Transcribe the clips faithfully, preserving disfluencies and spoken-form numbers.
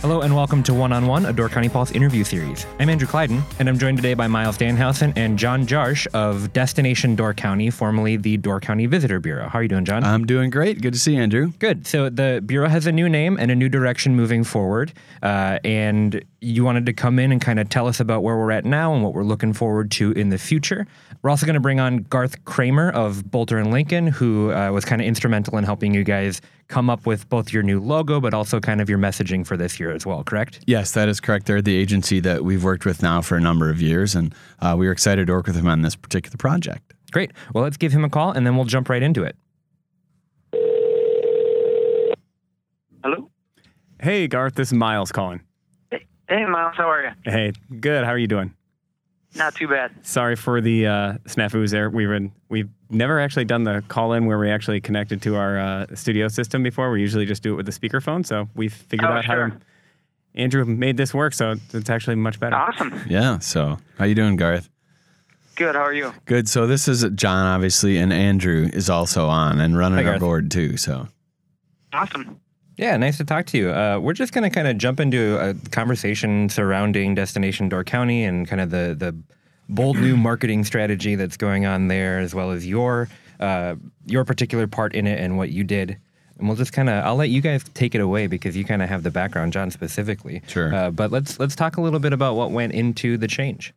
Hello and welcome to One on One, a Door County Pulse interview series. I'm Andrew Clyden, and I'm joined today by Miles Danhausen and John Jarsh of Destination Door County, formerly the Door County Visitor Bureau. How are you doing, John? I'm doing great. Good to see you, Andrew. Good. So the Bureau has a new name and a new direction moving forward, uh, and you wanted to come in and kind of tell us about where we're at now and what we're looking forward to in the future. We're also going to bring on Garth Kraemer of Bolter and Lincoln, who uh, was kind of instrumental in helping you guys come up with both your new logo, but also kind of your messaging for this year as well, correct? Yes, that is correct. They're the agency that we've worked with now for a number of years, and uh, we were excited to work with them on this particular project. Great. Well, let's give him a call, and then we'll jump right into it. Hello? Hey, Garth, this is Miles calling. Hey, hey Miles, how are you? Hey, good. How are you doing? Not too bad. Sorry for the uh, snafus there. We've been, we've never actually done the call-in where we actually connected to our uh, studio system before. We usually just do it with the speakerphone, so we figured oh, out sure. how to... Andrew made this work, so it's actually much better. Awesome. Yeah, so how you doing, Garth? Good, how are you? Good, so this is John, obviously, and Andrew is also on and running our board, too, so... Awesome. Yeah, nice to talk to you. Uh, we're just going to kind of jump into a conversation surrounding Destination Door County and kind of the, the bold new marketing strategy that's going on there, as well as your uh, your particular part in it and what you did. And we'll just kind of, I'll let you guys take it away because you kind of have the background, John, specifically. Sure. Uh, but let's let's talk a little bit about what went into the change.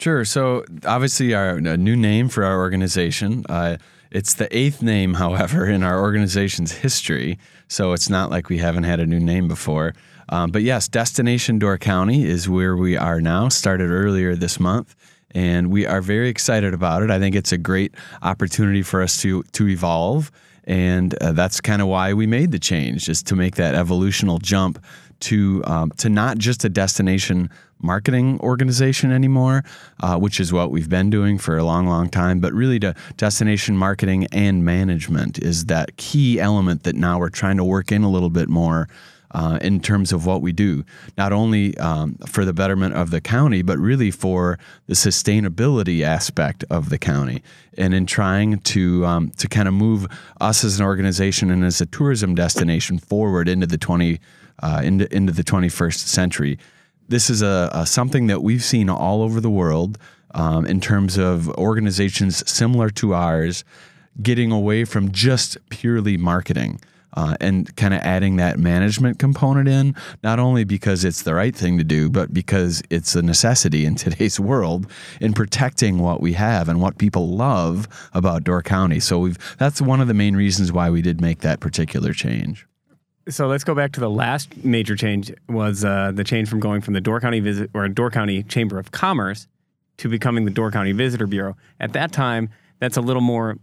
Sure. So obviously our a new name for our organization. Uh, it's the eighth name, however, in our organization's history. So it's not like we haven't had a new name before. Um, but yes, Destination Door County is where we are now, started earlier this month. And we are very excited about it. I think it's a great opportunity for us to to evolve. And uh, that's kind of why we made the change, is to make that evolutional jump to um, to not just a destination marketing organization anymore, uh, which is what we've been doing for a long, long time, but really to destination marketing and management is that key element that now we're trying to work in a little bit more uh, in terms of what we do, not only um, for the betterment of the county, but really for the sustainability aspect of the county. And in trying to um, to kind of move us as an organization and as a tourism destination forward into the twenty, uh, into into the twenty-first century. This is a, a something that we've seen all over the world um, in terms of organizations similar to ours getting away from just purely marketing uh, and kind of adding that management component in, not only because it's the right thing to do, but because it's a necessity in today's world in protecting what we have and what people love about Door County. So we've that's one of the main reasons why we did make that particular change. So let's go back to the last major change was uh, the change from going from the Door County Visit or Door County Chamber of Commerce to becoming the Door County Visitor Bureau. At that time, that's a little more.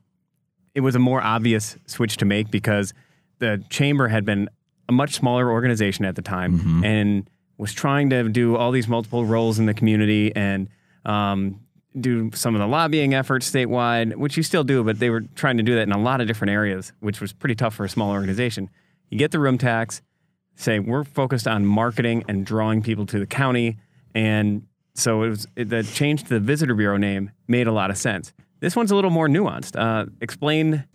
It was a more obvious switch to make because the chamber had been a much smaller organization at the time mm-hmm. and was trying to do all these multiple roles in the community and um, do some of the lobbying efforts statewide, which you still do, but they were trying to do that in a lot of different areas, which was pretty tough for a small organization. You get the room tax, say we're focused on marketing and drawing people to the county. And so it was it, the change to the Visitor Bureau name made a lot of sense. This one's a little more nuanced. Uh, explain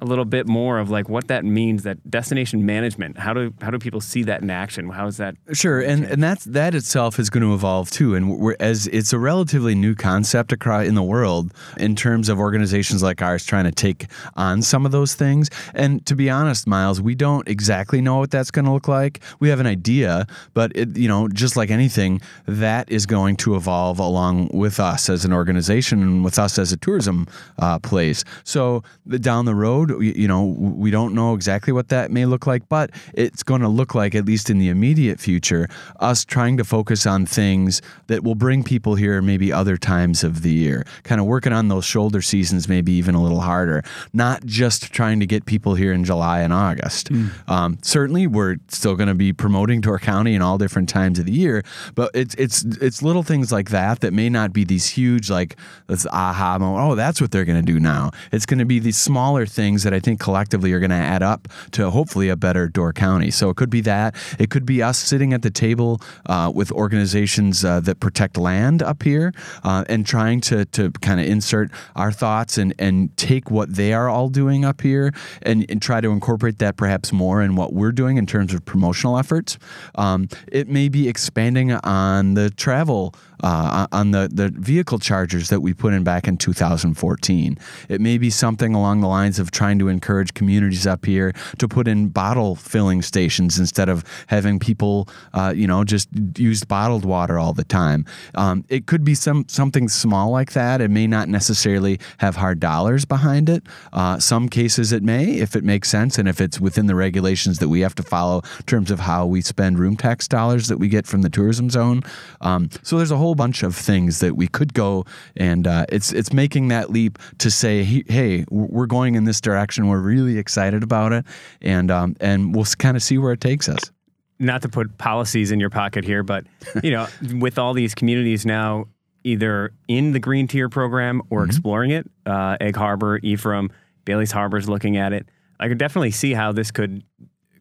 a little bit more of like what that means, that destination management. How do how do people see that in action? How is that? Sure, and, and that's, that itself is going to evolve too. And we're, as it's a relatively new concept across in the world in terms of organizations like ours trying to take on some of those things. And to be honest, Miles, we don't exactly know what that's going to look like. We have an idea, but it, you know, just like anything, that is going to evolve along with us as an organization and with us as a tourism uh, place. So the, down the road, road. You, you know, we don't know exactly what that may look like, but it's going to look like, at least in the immediate future, us trying to focus on things that will bring people here maybe other times of the year, kind of working on those shoulder seasons, maybe even a little harder, not just trying to get people here in July and August. Mm. Um, certainly we're still going to be promoting Door County in all different times of the year, but it's, it's, it's little things like that that may not be these huge, like this aha moment. Oh, that's what they're going to do now. It's going to be these smaller things that I think collectively are going to add up to hopefully a better Door County. So it could be that. It could be us sitting at the table uh, with organizations uh, that protect land up here uh, and trying to to kind of insert our thoughts and, and take what they are all doing up here and, and try to incorporate that perhaps more in what we're doing in terms of promotional efforts. Um, it may be expanding on the travel, uh, on the, the vehicle chargers that we put in back in two thousand fourteen. It may be something along the lines of trying to encourage communities up here to put in bottle filling stations instead of having people, uh, you know, just use bottled water all the time. Um, it could be some something small like that. It may not necessarily have hard dollars behind it. Uh, some cases it may, if it makes sense and if it's within the regulations that we have to follow in terms of how we spend room tax dollars that we get from the tourism zone. Um, so there's a whole bunch of things that we could go, and uh, it's it's making that leap to say, hey, we're going in this direction. We're really excited about it, and um, and we'll kind of see where it takes us. Not to put policies in your pocket here, but you know, with all these communities now either in the Green Tier program or mm-hmm. exploring it, uh, Egg Harbor, Ephraim, Bailey's Harbor's looking at it. I could definitely see how this could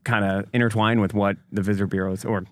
kind of intertwine with what the Visitor Bureau's or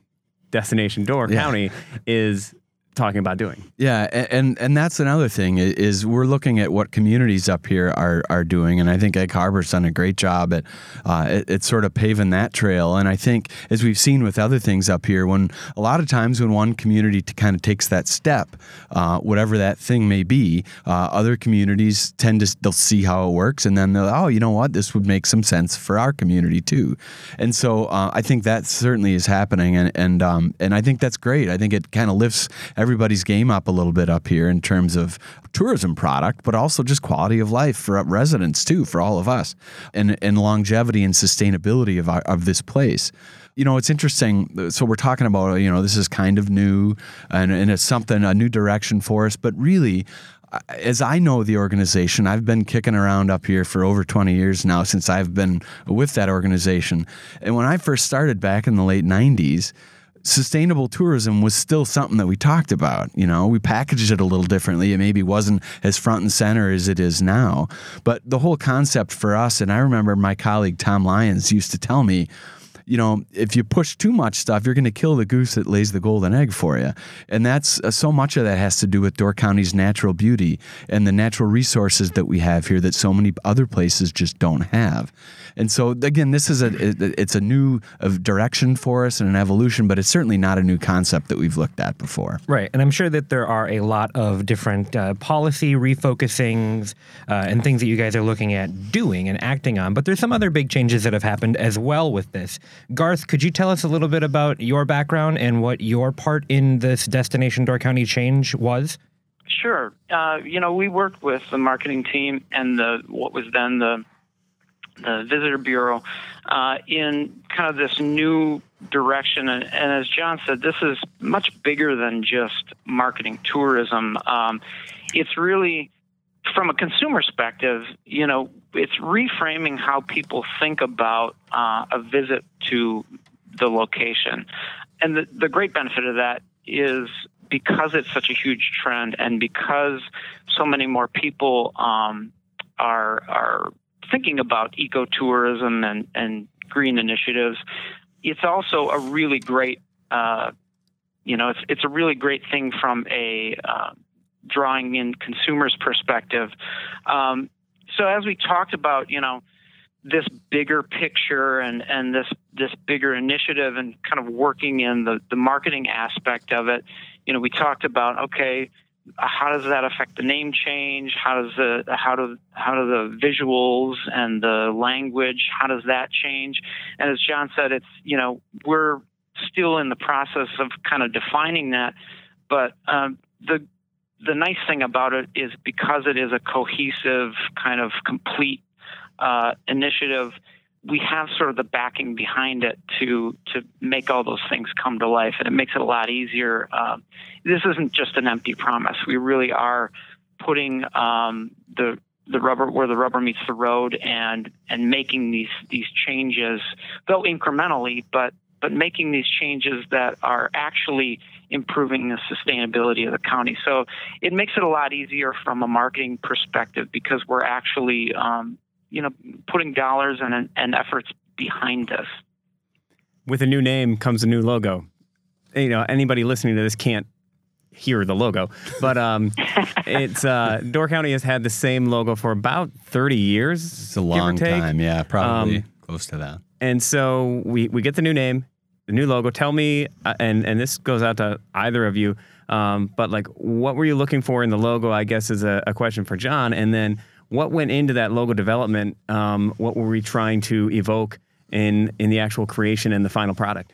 Destination Door yeah. County is talking about doing. Yeah, and and that's another thing is we're looking at what communities up here are are doing, and I think Egg Harbor's done a great job at uh, it, it's sort of paving that trail. And I think as we've seen with other things up here, when a lot of times when one community to kind of takes that step, uh, whatever that thing may be, uh, other communities tend to they'll see how it works, and then they'll oh you know what this would make some sense for our community too. And so uh, I think that certainly is happening, and and um, and I think that's great. I think it kind of lifts everything everybody's game up a little bit up here in terms of tourism product, but also just quality of life for residents too, for all of us, and and longevity and sustainability of our, of this place. You know, it's interesting. So we're talking about, you know, this is kind of new and, and it's something, a new direction for us, but really, as I know the organization, I've been kicking around up here for over twenty years now since I've been with that organization. And when I first started back in the late nineties, sustainable tourism was still something that we talked about. You know, we packaged it a little differently. It maybe wasn't as front and center as it is now, but the whole concept for us, and I remember my colleague Tom Lyons used to tell me, you know, if you push too much stuff, you're going to kill the goose that lays the golden egg for you. And that's uh, so much of that has to do with Door County's natural beauty and the natural resources that we have here that so many other places just don't have. And so, again, this is a it's a new direction for us and an evolution, but it's certainly not a new concept that we've looked at before. Right. And I'm sure that there are a lot of different uh, policy refocusings uh, and things that you guys are looking at doing and acting on. But there's some other big changes that have happened as well with this. Garth, could you tell us a little bit about your background and what your part in this Destination Door County change was? Sure. Uh, you know, we worked with the marketing team and the what was then the, the Visitor Bureau uh, in kind of this new direction. And, and as John said, this is much bigger than just marketing tourism. Um, it's really, from a consumer perspective, you know, it's reframing how people think about uh, a visit to the location. And the, the great benefit of that is because it's such a huge trend and because so many more people um, are are thinking about ecotourism and, and green initiatives, it's also a really great, uh, you know, it's, it's a really great thing from a uh, drawing in consumers' perspective. Um So as we talked about, you know, this bigger picture and, and this this bigger initiative and kind of working in the, the marketing aspect of it, you know, we talked about, okay, how does that affect the name change? How does the how do how do the visuals and the language, how does that change? And as John said, it's, you know, we're still in the process of kind of defining that, but um, the The nice thing about it is because it is a cohesive, kind of complete uh, initiative, we have sort of the backing behind it to to make all those things come to life, and it makes it a lot easier. Uh, this isn't just an empty promise. We really are putting um, the the rubber where the rubber meets the road, and and making these these changes, though incrementally, but but making these changes that are actually improving the sustainability of the county. So it makes it a lot easier from a marketing perspective, because we're actually um, you know, putting dollars and, and efforts behind this. With a new name comes a new logo. You know, anybody listening to this can't hear the logo, but um, it's uh, Door County has had the same logo for about thirty years. It's a long time, yeah, probably um, close to that. And so we, we get the new name, the new logo. Tell me, uh, and and this goes out to either of you, um, but like, what were you looking for in the logo? I guess is a, a question for John, and then. What went into that logo development? Um, what were we trying to evoke in, in the actual creation and the final product?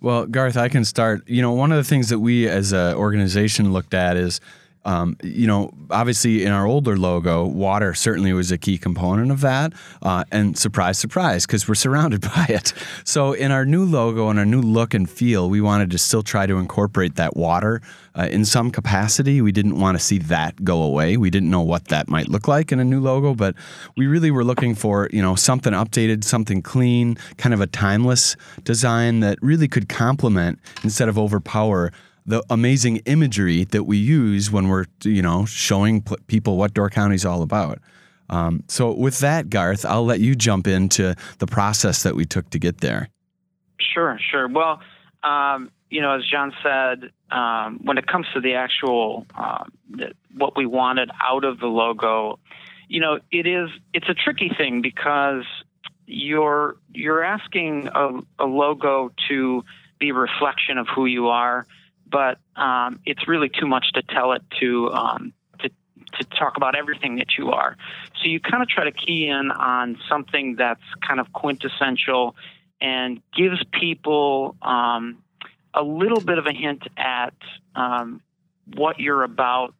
Well, Garth, I can start. You know, one of the things that we as an organization looked at is, um, you know, obviously in our older logo, water certainly was a key component of that. Uh, and surprise, surprise, because we're surrounded by it. So in our new logo and our new look and feel, we wanted to still try to incorporate that water Uh, in some capacity. We didn't want to see that go away. We didn't know what that might look like in a new logo, but we really were looking for, you know, something updated, something clean, kind of a timeless design that really could complement instead of overpower the amazing imagery that we use when we're, you know, showing p- people what Door County's all about. Um, so with that, Garth, I'll let you jump into the process that we took to get there. Sure, sure. Well, um, you know, as John said, um, when it comes to the actual, uh, the, what we wanted out of the logo, you know, it is, it's a tricky thing because you're, you're asking a, a logo to be a reflection of who you are, but, um, it's really too much to tell it to, um, to, to talk about everything that you are. So you kind of try to key in on something that's kind of quintessential and gives people, um, a little bit of a hint at um, what you're about,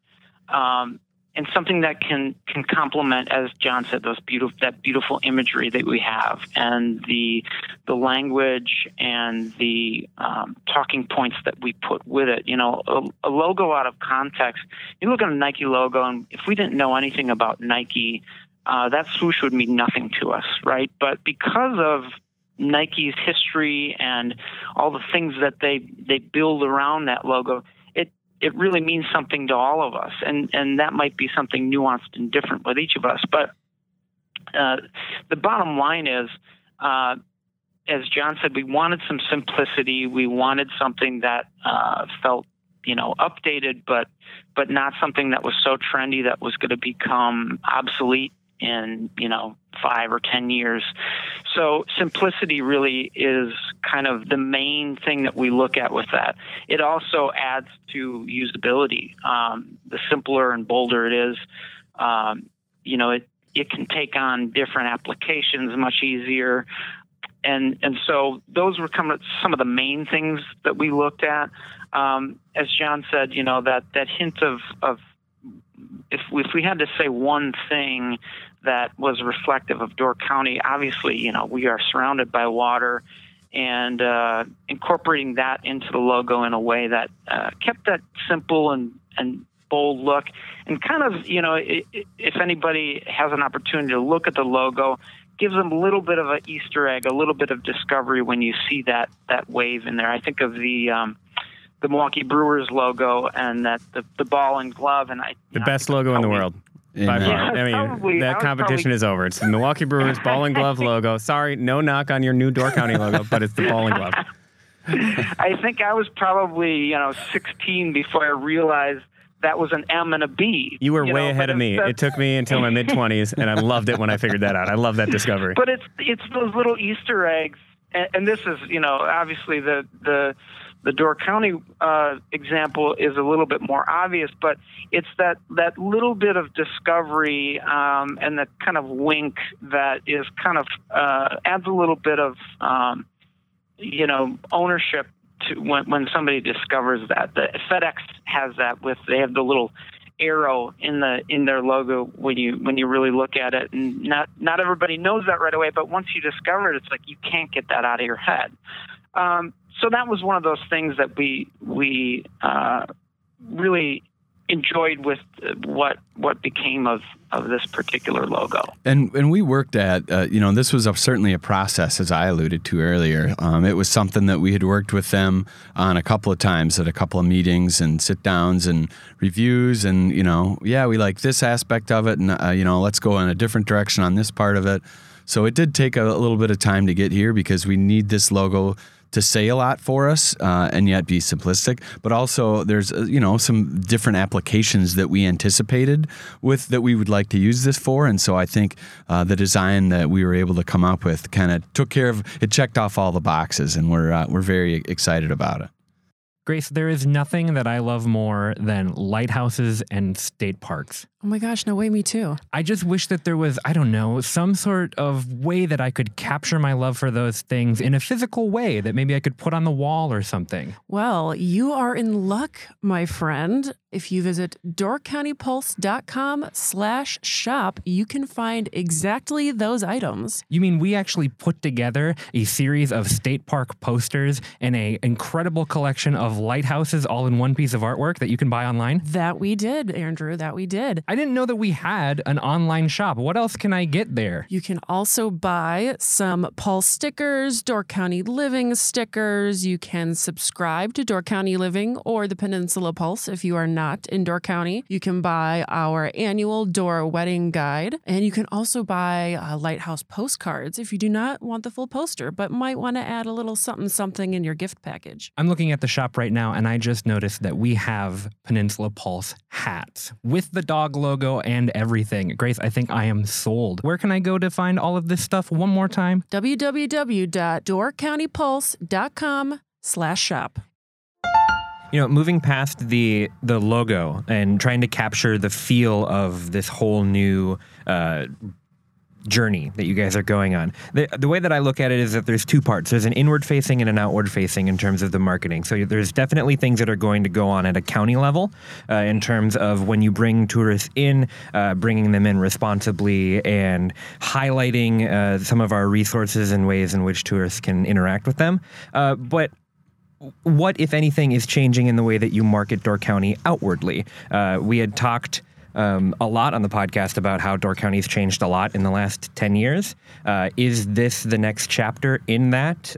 um, and something that can can complement, as John said, those beautiful that beautiful imagery that we have, and the the language and the um, talking points that we put with it. You know, a, a logo out of context. You look at a Nike logo, and if we didn't know anything about Nike, uh, that swoosh would mean nothing to us, right? But because of Nike's history and all the things that they, they build around that logo, it it really means something to all of us. And, and that might be something nuanced and different with each of us. But uh, the bottom line is, uh, as John said, we wanted some simplicity. We wanted something that uh, felt, you know, updated, but but not something that was so trendy that was going to become obsolete in, you know, five or ten years. So simplicity really is kind of the main thing that we look at with that. It also adds to usability. Um, the simpler and bolder it is, um, you know, it, it can take on different applications much easier. And and so those were some of the main things that we looked at. Um, as John said, you know, that, that hint of, of If we, if we had to say one thing that was reflective of Door County, obviously, you know, we are surrounded by water, and uh, incorporating that into the logo in a way that uh, kept that simple and, and bold look. And kind of, you know, it, it, if anybody has an opportunity to look at the logo, gives them a little bit of an Easter egg, a little bit of discovery when you see that, that wave in there. I think of the... Um, the Milwaukee Brewers logo, and that the, the ball and glove, and I the know, best I logo in the world. By far. Yeah, I mean probably, that I competition probably... is over. It's the Milwaukee Brewers ball and glove logo. Sorry, no knock on your new Door County logo, but it's the ball and glove. I think I was probably you know sixteen before I realized that was an M and a B. You were you way know, ahead of me. It took me until my mid twenties, and I loved it when I figured that out. I love that discovery. But it's it's those little Easter eggs, and, and this is you know obviously the the. The Door County uh, example is a little bit more obvious, but it's that, that little bit of discovery um, and that kind of wink that is kind of uh, adds a little bit of um, you know ownership to when when somebody discovers that. The FedEx has that with they have the little arrow in the in their logo when you when you really look at it, and not not everybody knows that right away, but once you discover it, it's like you can't get that out of your head. Um, so that was one of those things that we we uh, really enjoyed with what what became of, of this particular logo. And and we worked at, uh, you know, this was a, certainly a process, as I alluded to earlier. Um, it was something that we had worked with them on a couple of times at a couple of meetings and sit-downs and reviews and, you know, yeah, we like this aspect of it and, uh, you know, let's go in a different direction on this part of it. So it did take a little bit of time to get here because we need this logo to say a lot for us uh, and yet be simplistic, but also there's, uh, you know, some different applications that we anticipated with that we would like to use this for. And so I think uh, the design that we were able to come up with kind of took care of, it checked off all the boxes, and we're, uh, we're very excited about it. Grace, there is nothing that I love more than lighthouses and state parks. Oh my gosh, no way, me too. I just wish that there was, I don't know, some sort of way that I could capture my love for those things in a physical way that maybe I could put on the wall or something. Well, you are in luck, my friend. If you visit door county pulse dot com slash shop, you can find exactly those items. You mean we actually put together a series of state park posters and an incredible collection of lighthouses all in one piece of artwork that you can buy online? That we did, Andrew. That we did. I didn't know that we had an online shop. What else can I get there? You can also buy some Pulse stickers, Door County Living stickers. You can subscribe to Door County Living or the Peninsula Pulse if you are not not in Door County. You can buy our annual Door Wedding Guide, and you can also buy uh, Lighthouse postcards if you do not want the full poster, but might want to add a little something something in your gift package. I'm looking at the shop right now, and I just noticed that we have Peninsula Pulse hats with the dog logo and everything. Grace, I think I am sold. Where can I go to find all of this stuff one more time? www.door county pulse dot com slash shop. You know, moving past the the logo and trying to capture the feel of this whole new uh, journey that you guys are going on, the, the way that I look at it is that there's two parts. There's an inward-facing and an outward-facing in terms of the marketing. So there's definitely things that are going to go on at a county level uh, in terms of when you bring tourists in, uh, bringing them in responsibly and highlighting uh, some of our resources and ways in which tourists can interact with them. Uh, but what, if anything, is changing in the way that you market Door County outwardly? Uh, we had talked um, a lot on the podcast about how Door County's changed a lot in the last ten years. Uh, is this the next chapter in that?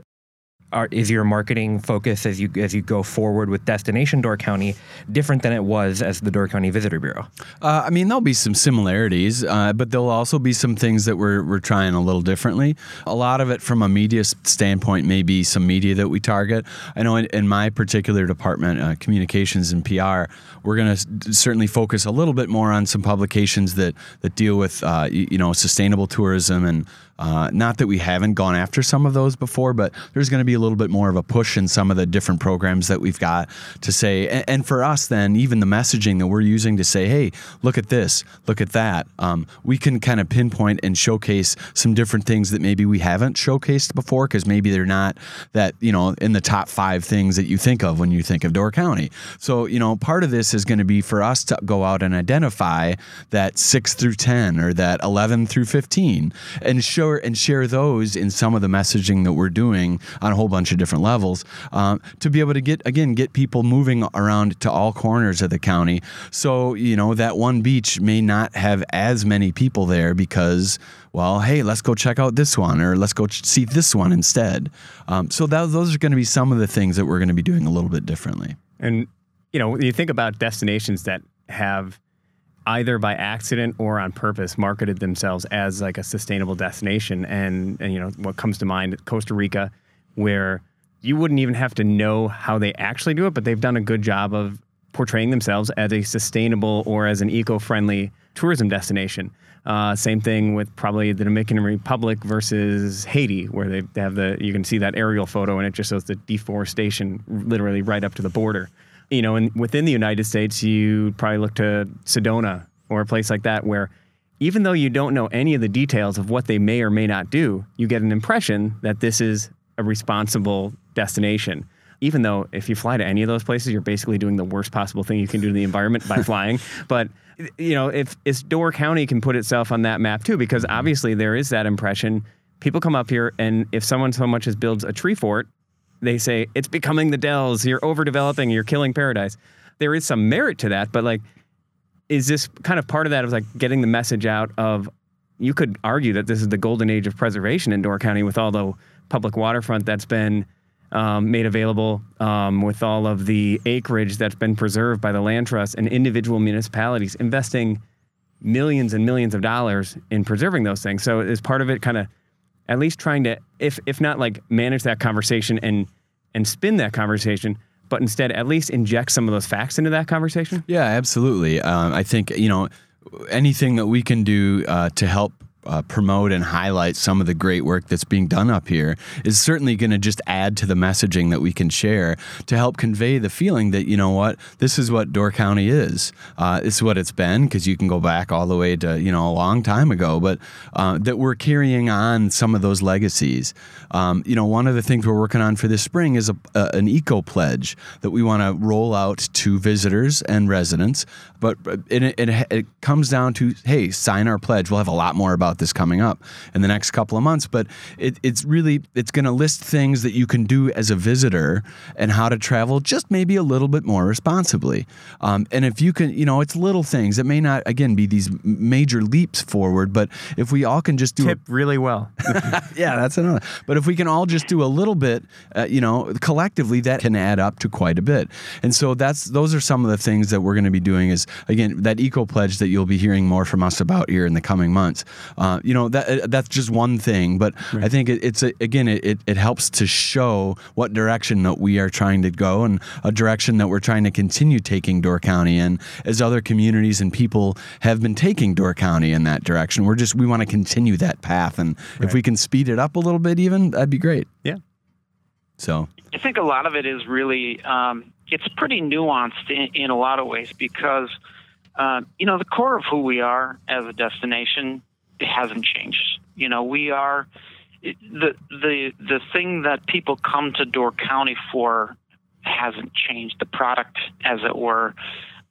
Are, is your marketing focus as you as you go forward with Destination Door County different than it was as the Door County Visitor Bureau? Uh, I mean, there'll be some similarities, uh, but there'll also be some things that we're we're trying a little differently. A lot of it from a media standpoint may be some media that we target. I know in, in my particular department, uh, communications and P R, we're going to certainly focus a little bit more on some publications that, that deal with uh, you, you know sustainable tourism and Uh, not that we haven't gone after some of those before, but there's going to be a little bit more of a push in some of the different programs that we've got to say. And, and for us then, even the messaging that we're using to say, hey, look at this, look at that. Um, we can kind of pinpoint and showcase some different things that maybe we haven't showcased before because maybe they're not that, you know, in the top five things that you think of when you think of Door County. So, you know, part of this is going to be for us to go out and identify that six through ten or that eleven through fifteen and show and share those in some of the messaging that we're doing on a whole bunch of different levels um, to be able to get, again, get people moving around to all corners of the county. So, you know, that one beach may not have as many people there because, well, hey, let's go check out this one or let's go ch- see this one instead. Um, so that, those are going to be some of the things that we're going to be doing a little bit differently. And, you know, you think about destinations that have either by accident or on purpose marketed themselves as like a sustainable destination. And, and, you know, what comes to mind, Costa Rica, where you wouldn't even have to know how they actually do it, but they've done a good job of portraying themselves as a sustainable or as an eco-friendly tourism destination. Uh, same thing with probably the Dominican Republic versus Haiti, where they have the, you can see that aerial photo and it just shows the deforestation literally right up to the border. You know, and within the United States, you probably look to Sedona or a place like that where even though you don't know any of the details of what they may or may not do, you get an impression that this is a responsible destination. even though if you fly to any of those places, you're basically doing the worst possible thing you can do to the environment by flying. But, you know, if it's Door County can put itself on that map too, because obviously there is that impression. People come up here, and if someone so much as builds a tree fort, they say, it's becoming the Dells, you're overdeveloping, you're killing paradise. There is some merit to that, but like, is this kind of part of that of like getting the message out of, you could argue that this is the golden age of preservation in Door County with all the public waterfront that's been um, made available, um, with all of the acreage that's been preserved by the land trust and individual municipalities investing millions and millions of dollars in preserving those things. So is part of it kind of at least trying to, if if not like manage that conversation and and spin that conversation, but instead at least inject some of those facts into that conversation? Yeah, absolutely. Um, I think, you know, anything that we can do uh, to help Uh, promote and highlight some of the great work that's being done up here is certainly going to just add to the messaging that we can share to help convey the feeling that, you know what, this is what Door County is. Uh, it's what it's been, because you can go back all the way to, you know, a long time ago, but uh, that we're carrying on some of those legacies. Um, you know, one of the things we're working on for this spring is a, a, an eco pledge that we want to roll out to visitors and residents, but it, it, it comes down to, hey, sign our pledge. We'll have a lot more about this coming up in the next couple of months, but it, it's really, it's going to list things that you can do as a visitor and how to travel just maybe a little bit more responsibly. Um, and if you can, you know, it's little things. It may not, again, be these major leaps forward, but if we all can just do... Tip a, really well. Yeah, that's another. But if we can all just do a little bit, uh, you know, collectively, that can add up to quite a bit. And so that's, those are some of the things that we're going to be doing is, again, that eco pledge that you'll be hearing more from us about here in the coming months. Uh, you know, that that's just one thing, but right. I think it, it's a, again, it, it helps to show what direction that we are trying to go, and a direction that we're trying to continue taking Door County in, as other communities and people have been taking Door County in that direction. We're just, we want to continue that path, and right. if we can speed it up a little bit, even, that'd be great. Yeah. So I think a lot of it is really, um, it's pretty nuanced in, in a lot of ways, because uh, you know, the core of who we are as a destination, it hasn't changed. You know, we are the the the thing that people come to Door County for hasn't changed, the product, as it were.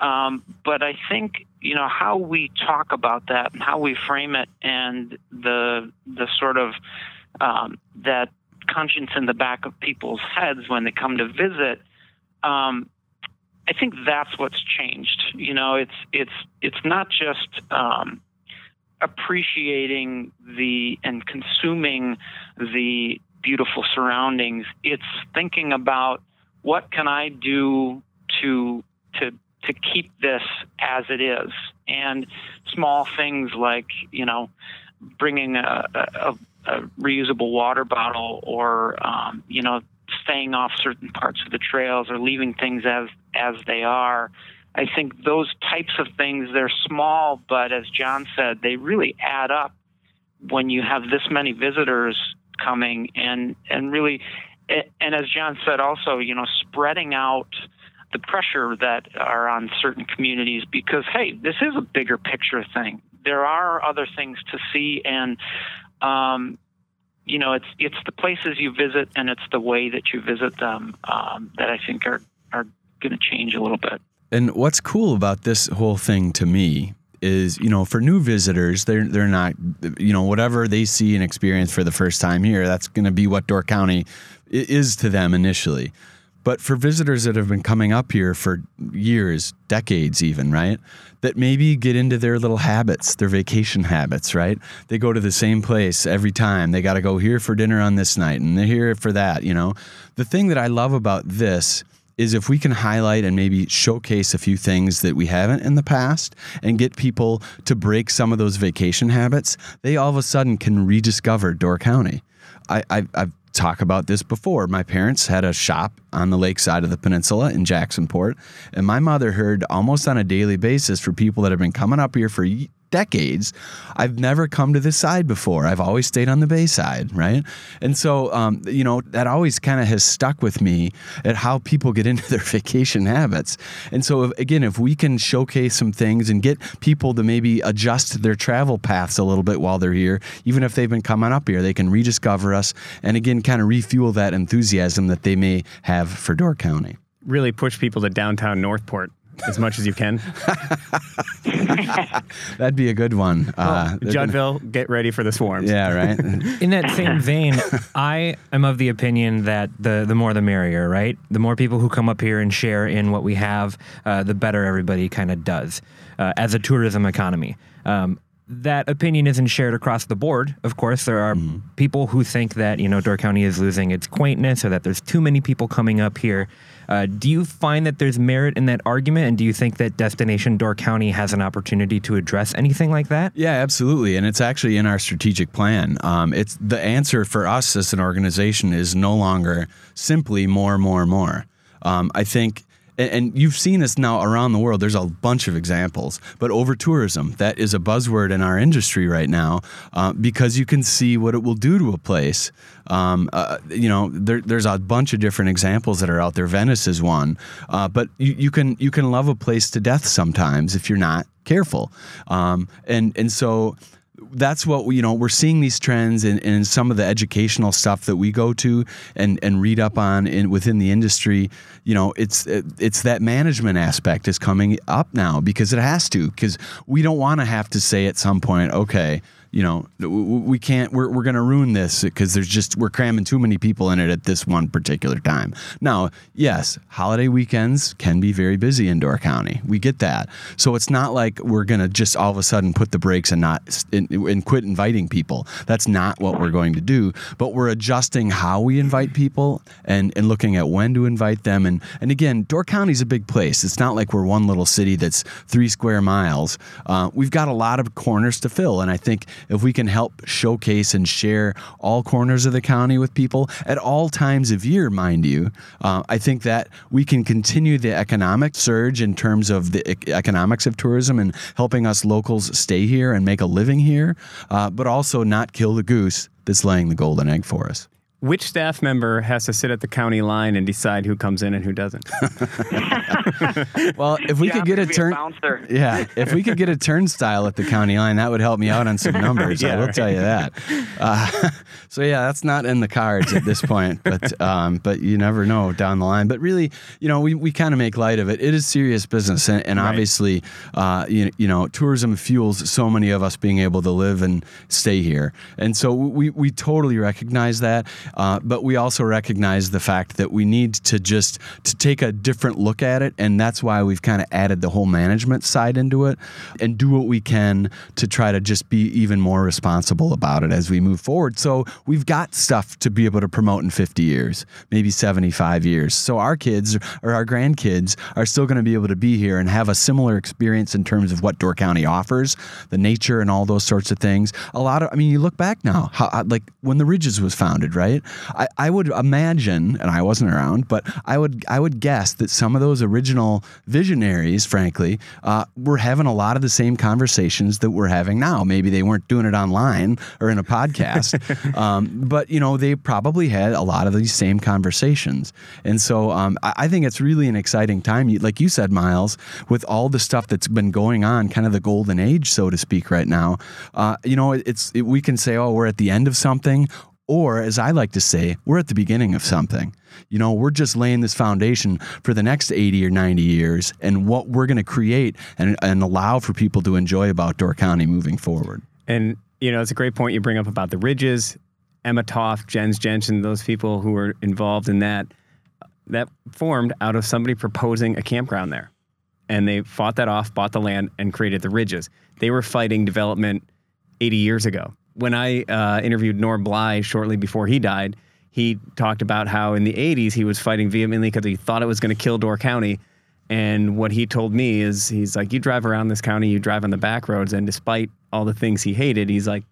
Um, but I think, you know, how we talk about that and how we frame it, and the the sort of um, that conscience in the back of people's heads when they come to visit. Um, I think that's what's changed. You know, it's it's it's not just. Um, appreciating the and consuming the beautiful surroundings. It's thinking about, what can I do to to to keep this as it is? And small things like, you know, bringing a, a, a reusable water bottle, or um, you know, staying off certain parts of the trails, or leaving things as as they are. I think those types of things, they're small, but as John said, they really add up when you have this many visitors coming, and, and really, and as John said also, you know, spreading out the pressure that are on certain communities, because, hey, this is a bigger picture thing. There are other things to see, and, um, you know, it's, it's the places you visit, and it's the way that you visit them, um, that I think are, are going to change a little bit. And what's cool about this whole thing to me is, you know, for new visitors, they're they're not, you know, whatever they see and experience for the first time here, that's going to be what Door County is to them initially. But for visitors that have been coming up here for years, decades even, right, that maybe get into their little habits, their vacation habits, right? They go to the same place every time. They got to go here for dinner on this night, and they're here for that, you know. The thing that I love about this is if we can highlight and maybe showcase a few things that we haven't in the past and get people to break some of those vacation habits, they all of a sudden can rediscover Door County. I, I, I've talked about this before. My parents had a shop on the lakeside of the peninsula in Jacksonport, and my mother heard almost on a daily basis for people that have been coming up here for decades, I've never come to this side before. I've always stayed on the bay side, right? And so, um, you know, that always kind of has stuck with me at how people get into their vacation habits. And so, if, again, if we can showcase some things and get people to maybe adjust their travel paths a little bit while they're here, even if they've been coming up here, they can rediscover us and, again, kind of refuel that enthusiasm that they may have for Door County. Really push people to downtown Northport as much as you can. That'd be a good one. Uh, well, Juddville, gonna... get ready for the swarms. Yeah, right. In that same vein, I am of the opinion that the, the more the merrier, right? The more people who come up here and share in what we have, uh, the better everybody kind of does uh, as a tourism economy. Um, that opinion isn't shared across the board. Of course, there are mm. people who think that, you know, Door County is losing its quaintness or that there's too many people coming up here. Uh, do you find that there's merit in that argument, and do you think that Destination Door County has an opportunity to address anything like that? Yeah, absolutely, and it's actually in our strategic plan. Um, it's the answer for us as an organization is no longer simply more, more, more. Um, I think... And you've seen this now around the world. There's a bunch of examples, but over tourism, that is a buzzword in our industry right now, uh, because you can see what it will do to a place. Um, uh, you know, there, there's a bunch of different examples that are out there. Venice is one, uh, but you, you can you can love a place to death sometimes if you're not careful, um, and and so. That's what we, you know, we're seeing these trends in, in some of the educational stuff that we go to and, and read up on in within the industry. You know, it's it's that management aspect is coming up now because it has to, because we don't want to have to say at some point, okay, you know, we can't, we're, we're going to ruin this because there's just, we're cramming too many people in it at this one particular time. Now, yes, holiday weekends can be very busy in Door County. We get that. So it's not like we're going to just all of a sudden put the brakes and not, and, and quit inviting people. That's not what we're going to do, but we're adjusting how we invite people and, and looking at when to invite them. And, and again, Door County's a big place. It's not like we're one little city that's three square miles. Uh, we've got a lot of corners to fill. And I think if we can help showcase and share all corners of the county with people at all times of year, mind you, uh, I think that we can continue the economic surge in terms of the e- economics of tourism and helping us locals stay here and make a living here, uh, but also not kill the goose that's laying the golden egg for us. Which staff member has to sit at the county line and decide who comes in and who doesn't? Well, if we yeah, could get a turn, a yeah, if we could get a turnstile at the county line, that would help me out on some numbers. yeah, I will right. tell you that. Uh, so yeah, that's not in the cards at this point, but um, but you never know down the line. But really, you know, we, we kind of make light of it. It is serious business, and, and right. obviously, uh, you you know, tourism fuels so many of us being able to live and stay here, and so we we totally recognize that. Uh, but we also recognize the fact that we need to just to take a different look at it, and that's why we've kind of added the whole management side into it and do what we can to try to just be even more responsible about it as we move forward. So we've got stuff to be able to promote in fifty years, maybe seventy-five years. So our kids or our grandkids are still going to be able to be here and have a similar experience in terms of what Door County offers, the nature and all those sorts of things. A lot of, I mean, you look back now, how, like when The Ridges was founded, right? I, I would imagine, and I wasn't around, but I would I would guess that some of those original visionaries, frankly, uh, were having a lot of the same conversations that we're having now. Maybe they weren't doing it online or in a podcast, um, but you know they probably had a lot of these same conversations. And so um, I, I think it's really an exciting time, like you said, Miles, with all the stuff that's been going on, kind of the golden age, so to speak, right now. Uh, you know, it, it's it, we can say, oh, we're at the end of something. Or, as I like to say, we're at the beginning of something. You know, we're just laying this foundation for the next eighty or ninety years and what we're going to create and, and allow for people to enjoy about Door County moving forward. And, you know, it's a great point you bring up about The Ridges, Emma Toff, Jens Jensen, those people who were involved in that, that formed out of somebody proposing a campground there. And they fought that off, bought the land, and created The Ridges. They were fighting development eighty years ago. When I uh, interviewed Norm Bly shortly before he died, he talked about how in the eighties he was fighting vehemently because he thought it was going to kill Door County. And what he told me is he's like, you drive around this county, you drive on the back roads. And despite all the things he hated, he's like,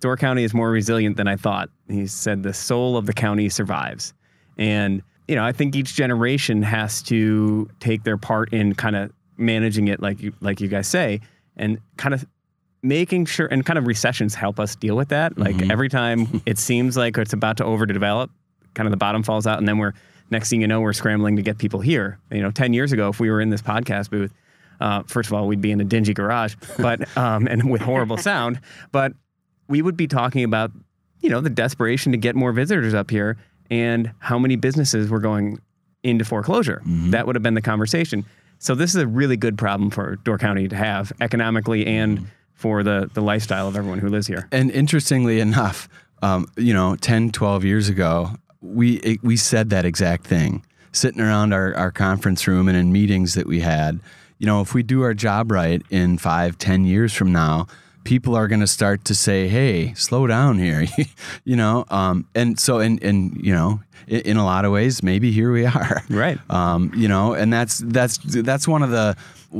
Door County is more resilient than I thought. He said the soul of the county survives. And, you know, I think each generation has to take their part in kind of managing it like you, like you guys say and kind of making sure, and kind of recessions help us deal with that. Like mm-hmm. every time it seems like it's about to overdevelop, kind of the bottom falls out, and then we're, next thing you know, we're scrambling to get people here. You know, ten years ago, if we were in this podcast booth, uh, first of all, we'd be in a dingy garage, but um, and with horrible sound, but we would be talking about, you know, the desperation to get more visitors up here and how many businesses were going into foreclosure. Mm-hmm. That would have been the conversation. So this is a really good problem for Door County to have economically and mm-hmm. for the, the lifestyle of everyone who lives here. And interestingly enough, um, you know, ten, twelve years ago, we it, we said that exact thing. Sitting around our, our conference room and in meetings that we had, you know, if we do our job right in five, ten years from now, people are going to start to say, hey, slow down here, you know? Um, and so, and, and, you know, in, in a lot of ways, maybe here we are. Right. Um, you know, and that's, that's, that's one of the,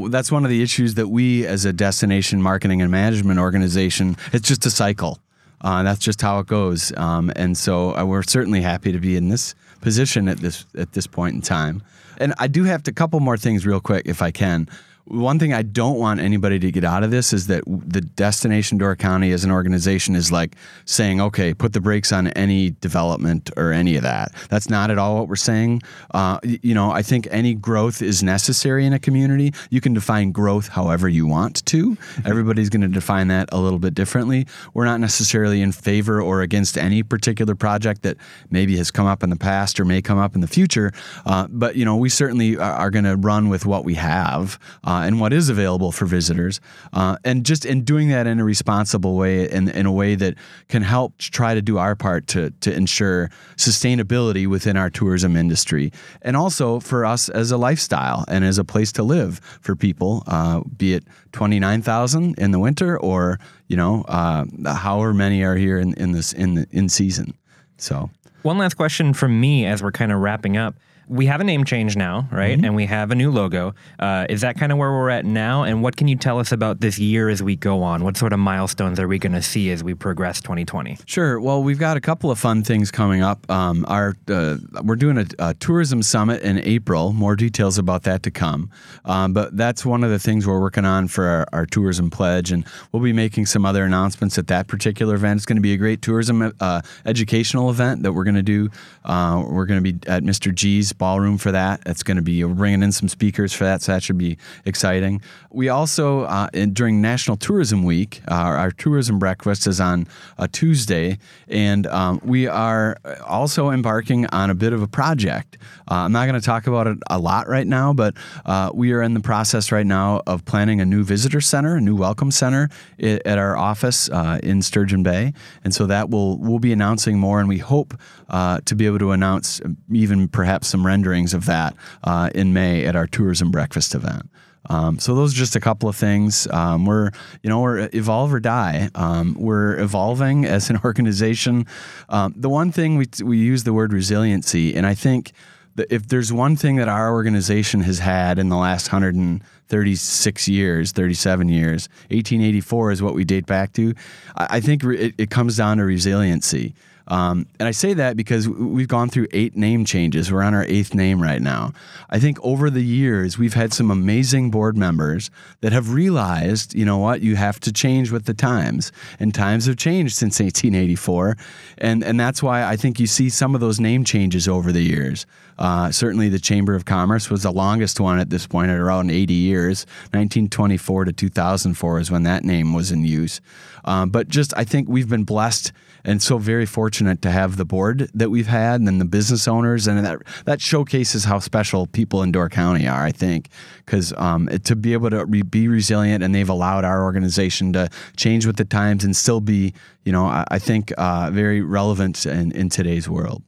that's one of the issues that we as a destination marketing and management organization, it's just a cycle. Uh, that's just how it goes. Um, and so uh, we're certainly happy to be in this position at this, at this point in time. And I do have to couple more things real quick, if I can. One thing I don't want anybody to get out of this is that the Destination Door County as an organization is like saying, okay, put the brakes on any development or any of that. That's not at all what we're saying. Uh, you know, I think any growth is necessary in a community. You can define growth however you want to. Everybody's going to define that a little bit differently. We're not necessarily in favor or against any particular project that maybe has come up in the past or may come up in the future. Uh, but, you know, we certainly are going to run with what we have. Uh, and what is available for visitors, uh, and just in doing that in a responsible way, in, in a way that can help try to do our part to to ensure sustainability within our tourism industry, and also for us as a lifestyle and as a place to live for people, uh, be it twenty-nine thousand in the winter or, you know, uh, however many are here in, in this in the, in season. So, one last question from me as we're kind of wrapping up. We have a name change now, right? Mm-hmm. And we have a new logo. Uh, is that kind of where we're at now? And what can you tell us about this year as we go on? What sort of milestones are we going to see as we progress twenty twenty? Sure. Well, we've got a couple of fun things coming up. Um, our uh, we're doing a, a tourism summit in April. More details about that to come. Um, but that's one of the things we're working on for our, our tourism pledge. And we'll be making some other announcements at that particular event. It's going to be a great tourism uh, educational event that we're going to do. Uh, we're going to be at Mister G's Ballroom for that. It's going to be, we're bringing in some speakers for that, so that should be exciting. We also, uh, in, during National Tourism Week, uh, our tourism breakfast is on a Tuesday, and um, we are also embarking on a bit of a project. Uh, I'm not going to talk about it a lot right now, but uh, we are in the process right now of planning a new visitor center, a new welcome center I- at our office uh, in Sturgeon Bay, and so that will we'll be announcing more, and we hope uh, to be able to announce even perhaps some renderings of that uh, in May at our tourism breakfast event. Um, so those are just a couple of things. Um, we're, you know, we're evolve or die. Um, we're evolving as an organization. Um, the one thing we we use the word resiliency, and I think that if there's one thing that our organization has had in the last hundred and thirty-six years, thirty-seven years, eighteen eighty-four is what we date back to. I, I think re- it, it comes down to resiliency. Um, and I say that because we've gone through eight name changes. We're on our eighth name right now. I think over the years, we've had some amazing board members that have realized, you know what, you have to change with the times. And times have changed since eighteen eighty-four. And and that's why I think you see some of those name changes over the years. Uh, certainly the Chamber of Commerce was the longest one at this point, at around eighty years. nineteen twenty-four to two thousand four is when that name was in use. Um, but just I think we've been blessed and so very fortunate to have the board that we've had and then the business owners. And that that showcases how special people in Door County are, I think, because um, to be able to re- be resilient, and they've allowed our organization to change with the times and still be, you know, I, I think uh, very relevant in, in today's world.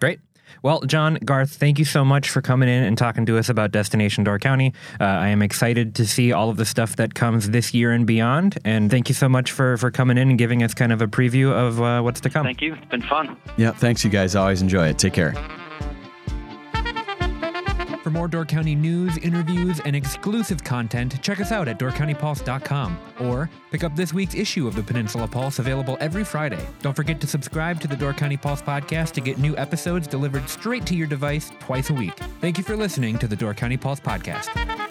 Great. Well, John, Garth, thank you so much for coming in and talking to us about Destination Door County. Uh, I am excited to see all of the stuff that comes this year and beyond. And thank you so much for, for coming in and giving us kind of a preview of uh, what's to come. Thank you. It's been fun. Yeah, thanks, you guys. Always enjoy it. Take care. For more Door County news, interviews, and exclusive content, check us out at door county pulse dot com or pick up this week's issue of the Peninsula Pulse, available every Friday. Don't forget to subscribe to the Door County Pulse podcast to get new episodes delivered straight to your device twice a week. Thank you for listening to the Door County Pulse podcast.